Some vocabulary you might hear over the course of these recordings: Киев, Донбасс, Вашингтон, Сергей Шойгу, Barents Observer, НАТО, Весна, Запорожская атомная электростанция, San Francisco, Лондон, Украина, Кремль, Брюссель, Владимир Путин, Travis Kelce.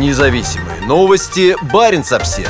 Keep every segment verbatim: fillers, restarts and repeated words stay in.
Независимые новости. Barents Observer.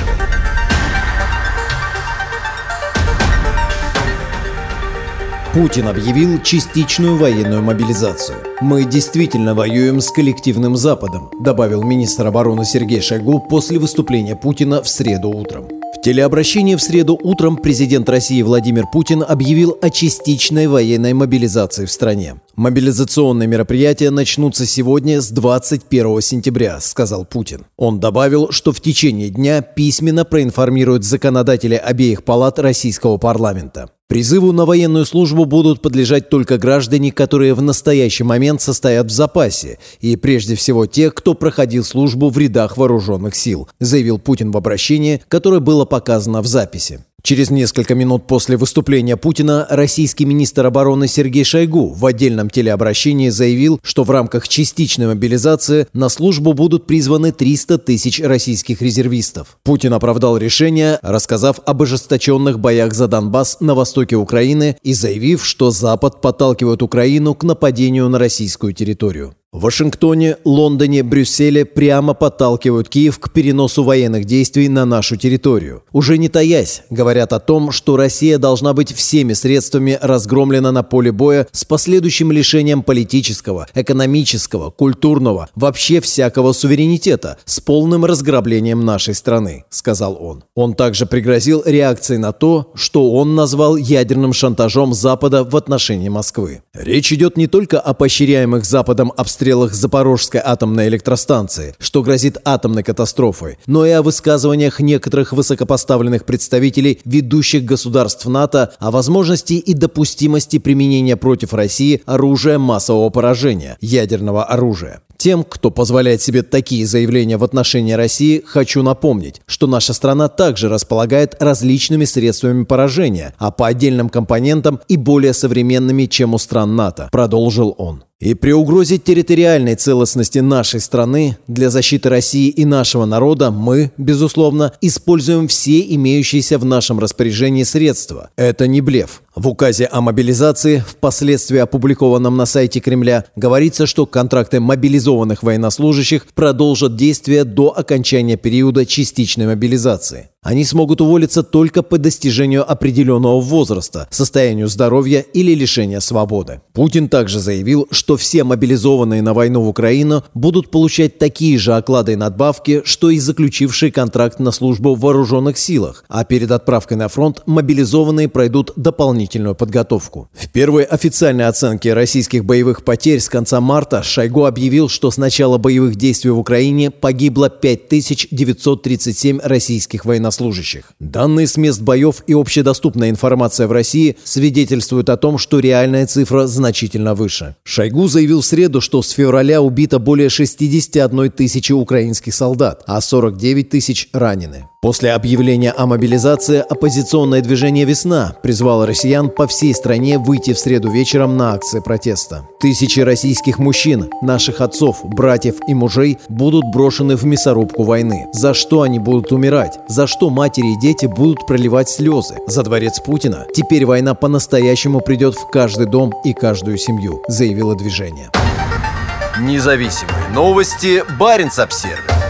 Путин объявил частичную военную мобилизацию. «Мы действительно воюем с коллективным Западом», добавил министр обороны Сергей Шойгу после выступления Путина в среду утром. В телеобращении в среду утром президент России Владимир Путин объявил о частичной военной мобилизации в стране. «Мобилизационные мероприятия начнутся сегодня с двадцать первого сентября», сказал Путин. Он добавил, что в течение дня письменно проинформируют законодателей обеих палат российского парламента. Призыву на военную службу будут подлежать только граждане, которые в настоящий момент состоят в запасе, и прежде всего те, кто проходил службу в рядах вооруженных сил, заявил Путин в обращении, которое было показано в записи. Через несколько минут после выступления Путина российский министр обороны Сергей Шойгу в отдельном телеобращении заявил, что в рамках частичной мобилизации на службу будут призваны триста тысяч российских резервистов. Путин оправдал решение, рассказав об ожесточенных боях за Донбасс на востоке Украины и заявив, что Запад подталкивает Украину к нападению на российскую территорию. В Вашингтоне, Лондоне, Брюсселе прямо подталкивают Киев к переносу военных действий на нашу территорию. Уже не таясь, говорят о том, что Россия должна быть всеми средствами разгромлена на поле боя с последующим лишением политического, экономического, культурного, вообще всякого суверенитета, с полным разграблением нашей страны, сказал он. Он также пригрозил реакцией на то, что он назвал ядерным шантажом Запада в отношении Москвы. Речь идет не только о поощряемых Западом обстрелах, стрелах Запорожской атомной электростанции, что грозит атомной катастрофой, но и о высказываниях некоторых высокопоставленных представителей ведущих государств НАТО о возможности и допустимости применения против России оружия массового поражения, ядерного оружия. Тем, кто позволяет себе такие заявления в отношении России, хочу напомнить, что наша страна также располагает различными средствами поражения, а по отдельным компонентам и более современными, чем у стран НАТО, продолжил он. И при угрозе территориальной целостности нашей страны для защиты России и нашего народа мы, безусловно, используем все имеющиеся в нашем распоряжении средства. Это не блеф. В указе о мобилизации, впоследствии опубликованном на сайте Кремля, говорится, что контракты мобилизованных военнослужащих продолжат действие до окончания периода частичной мобилизации. Они смогут уволиться только по достижению определенного возраста, состоянию здоровья или лишения свободы. Путин также заявил, что все мобилизованные на войну в Украину будут получать такие же оклады и надбавки, что и заключившие контракт на службу в вооруженных силах, а перед отправкой на фронт мобилизованные пройдут дополнительную подготовку. В первой официальной оценке российских боевых потерь с конца марта Шойгу объявил, что с начала боевых действий в Украине погибло пять тысяч девятьсот тридцать семь российских военнослужащих. служащих. Данные с мест боев и общедоступная информация в России свидетельствуют о том, что реальная цифра значительно выше. Шойгу заявил в среду, что с февраля убито более шестьдесят одна тысяча украинских солдат, а сорок девять тысяч ранены. После объявления о мобилизации оппозиционное движение «Весна» призвало россиян по всей стране выйти в среду вечером на акции протеста. Тысячи российских мужчин, наших отцов, братьев и мужей будут брошены в мясорубку войны. За что они будут умирать? За что матери и дети будут проливать слезы? За дворец Путина? Теперь война по-настоящему придет в каждый дом и каждую семью, заявило движение. Независимые новости. Barents Observer.